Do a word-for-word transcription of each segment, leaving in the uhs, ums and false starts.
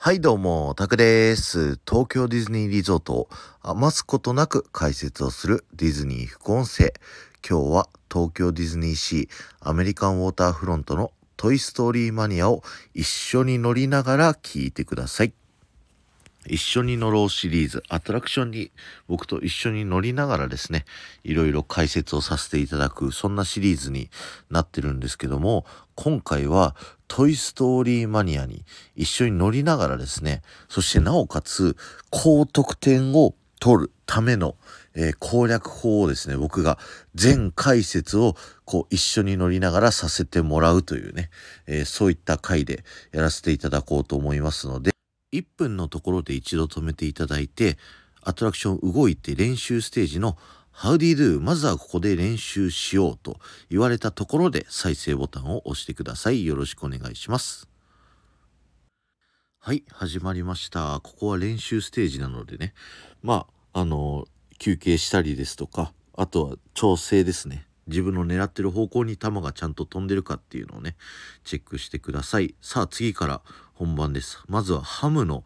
はいどうも、タクです。東京ディズニーリゾートを余すことなく解説をするディズニー副音声。今日は東京ディズニーシーアメリカンウォーターフロントのトイストーリーマニアを一緒に乗りながら聞いてください。一緒に乗ろうシリーズ、アトラクションに僕と一緒に乗りながらですね、いろいろ解説をさせていただく、そんなシリーズになってるんですけども、今回はトイストーリーマニアに一緒に乗りながらですね、そしてなおかつ高得点を取るための、えー、攻略法をですね、僕が全解説をこう一緒に乗りながらさせてもらうというね、えー、そういった回でやらせていただこうと思いますので、いっぷんのところで一度止めていただいて、アトラクション動いて練習ステージのハウディドゥ、まずはここで練習しようと言われたところで再生ボタンを押してください。よろしくお願いします。はい、始まりました。ここは練習ステージなのでね、まあ、あの、休憩したりですとか、あとは調整ですね。自分の狙ってる方向に球がちゃんと飛んでるかっていうのをね、チェックしてください。さあ、次から本番です。まずはハムの、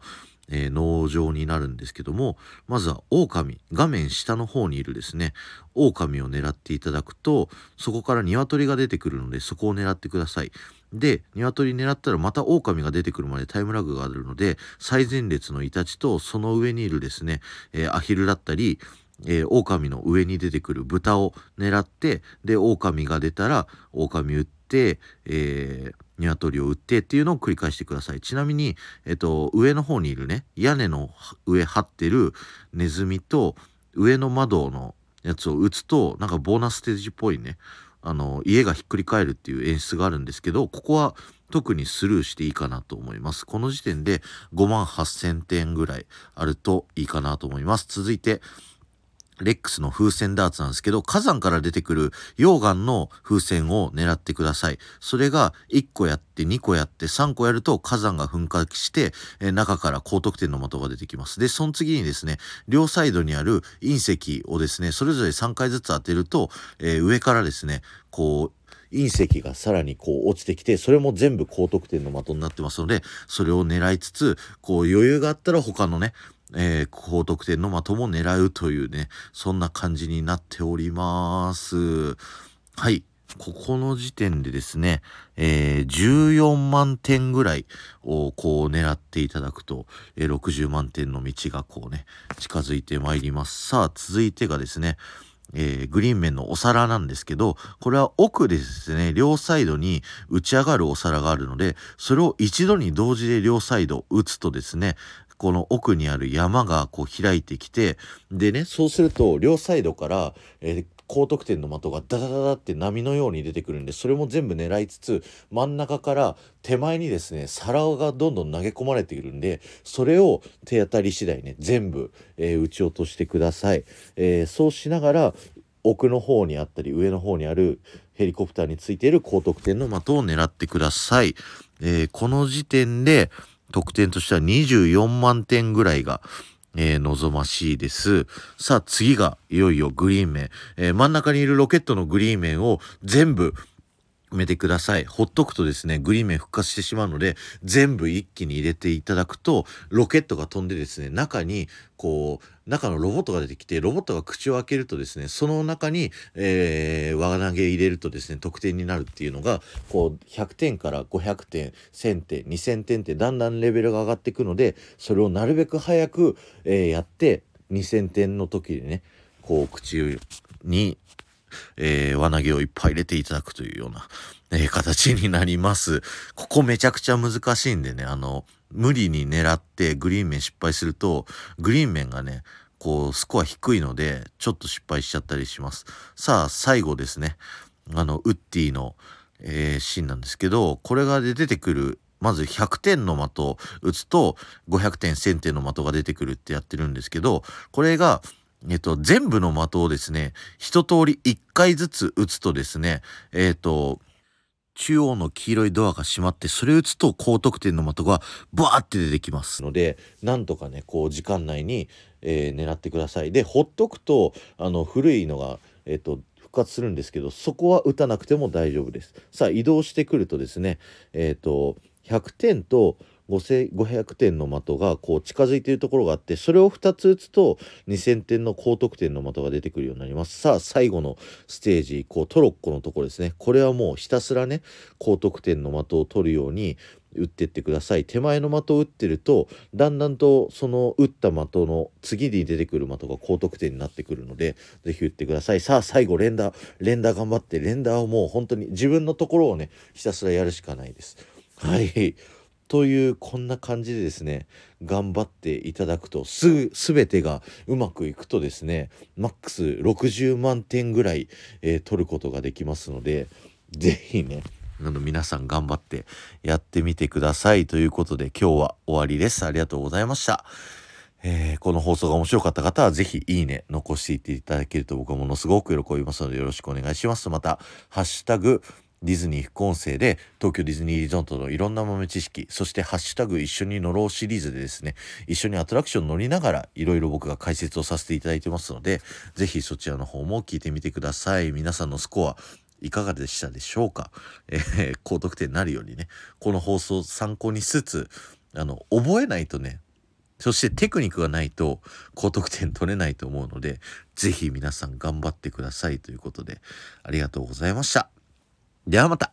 えー、農場になるんですけども、まずは狼、画面下の方にいるですね、狼を狙っていただくと、そこから鶏が出てくるので、そこを狙ってください。で、鶏狙ったらまた狼が出てくるまでタイムラグがあるので、最前列のイタチとその上にいるですね、えー、アヒルだったり、えー、狼の上に出てくる豚を狙って、で狼が出たら狼撃って、えー、鶏を撃ってっていうのを繰り返してください。ちなみに、えっと、上の方にいるね、屋根の上張ってるネズミと上の窓のやつを撃つと、なんかボーナスステージっぽいね、あの家がひっくり返るっていう演出があるんですけど、ここは特にスルーしていいかなと思います。この時点で ごまんはっせんてんぐらいあるといいかなと思います。続いてレックスの風船ダーツなんですけど、火山から出てくる溶岩の風船を狙ってください。それがいっこやってにこやってさんこやると火山が噴火して、えー、中から高得点の的が出てきます。で、その次にですね、両サイドにある隕石をですね、それぞれさんかいずつ当てると、えー、上からですね、こう隕石がさらにこう落ちてきて、それも全部高得点の的になってますので、それを狙いつつ、こう余裕があったら他のね、えー、高得点の的も狙うというね、そんな感じになっております。はい。ここの時点でですね、えー、じゅうよんまんてんぐらいをこう狙っていただくと、えー、ろくじゅうまんてんの道がこうね、近づいてまいります。さあ、続いてがですね、えー、グリーン面のお皿なんですけど、これは奥ですね、両サイドに打ち上がるお皿があるので、それを一度に同時で両サイド打つとですね、この奥にある山がこう開いてきて、でね、そうすると両サイドから、えー、高得点の的がダダダダって波のように出てくるんで、それも全部狙いつつ、真ん中から手前にですね、皿がどんどん投げ込まれているんで、それを手当たり次第ね、全部、えー、打ち落としてください。えー、そうしながら奥の方にあったり上の方にあるヘリコプターについている高得点の的を狙ってください。えー、この時点で得点としてはにじゅうよんまんてんぐらいが、えー、望ましいです。さあ次がいよいよグリーン面、えー、真ん中にいるロケットのグリーン面を全部埋めてください。ほっとくとですね、グリーン面復活してしまうので、全部一気に入れていただくと、ロケットが飛んでですね、中にこう中のロボットが出てきて、ロボットが口を開けるとですね、その中に、えー、輪投げ入れるとですね、得点になるっていうのが、こうひゃくてんからごひゃくてん、せんてん、にせんてんってだんだんレベルが上がっていくので、それをなるべく早く、えー、やって、にせんてんの時でね、こう口にえー、輪投げをいっぱい入れていただくというような、えー、形になります。ここめちゃくちゃ難しいんでね、あの無理に狙ってグリーン面失敗すると、グリーン面がねこうスコア低いのでちょっと失敗しちゃったりします。さあ最後ですね、あのウッディの、えー、シーンなんですけど、これが出てくる、まずひゃくてんの的を打つとごひゃくてん、せんてんの的が出てくるってやってるんですけど、これがえっと、全部の的をですね、一通りいっかいずつ打つとですね、えっと、中央の黄色いドアが閉まって、それを打つと高得点の的がバーって出てきますので、なんとかね、こう時間内に、えー、狙ってください。で、ほっとくと、あの、古いのが、えっと、復活するんですけど、そこは打たなくても大丈夫です。さあ、移動してくるとですね、えっと、ひゃくてんとごひゃくてんの的がこう近づいているところがあって、それをふたつ打つとにせんてんの高得点の的が出てくるようになります。さあ最後のステージ、こうトロッコのところですね。これはもうひたすらね高得点の的を取るように打ってってください。手前の的を打ってるとだんだんとその打った的の次に出てくる的が高得点になってくるので、ぜひ打ってください。さあ最後連打連打頑張って、連打をもう本当に自分のところをねひたすらやるしかないです。はいというこんな感じでですね、頑張っていただくとすぐ全てがうまくいくとですね、マックスろくじゅうまんてんぐらい、えー、取ることができますので、ぜひねあの皆さん頑張ってやってみてください。ということで今日は終わりです。ありがとうございました。えー、この放送が面白かった方はぜひいいね残していっていただけると僕はものすごく喜びますので、よろしくお願いします。またハッシュタグディズニー副音声で東京ディズニーリゾートのいろんな豆知識、そしてハッシュタグ一緒に乗ろうシリーズでですね、一緒にアトラクション乗りながらいろいろ僕が解説をさせていただいてますので、ぜひそちらの方も聞いてみてください。皆さんのスコアいかがでしたでしょうか。えー、高得点になるようにね、この放送を参考にしつつ、あの覚えないとね、そしてテクニックがないと高得点取れないと思うので、ぜひ皆さん頑張ってください。ということでありがとうございました。ではまた。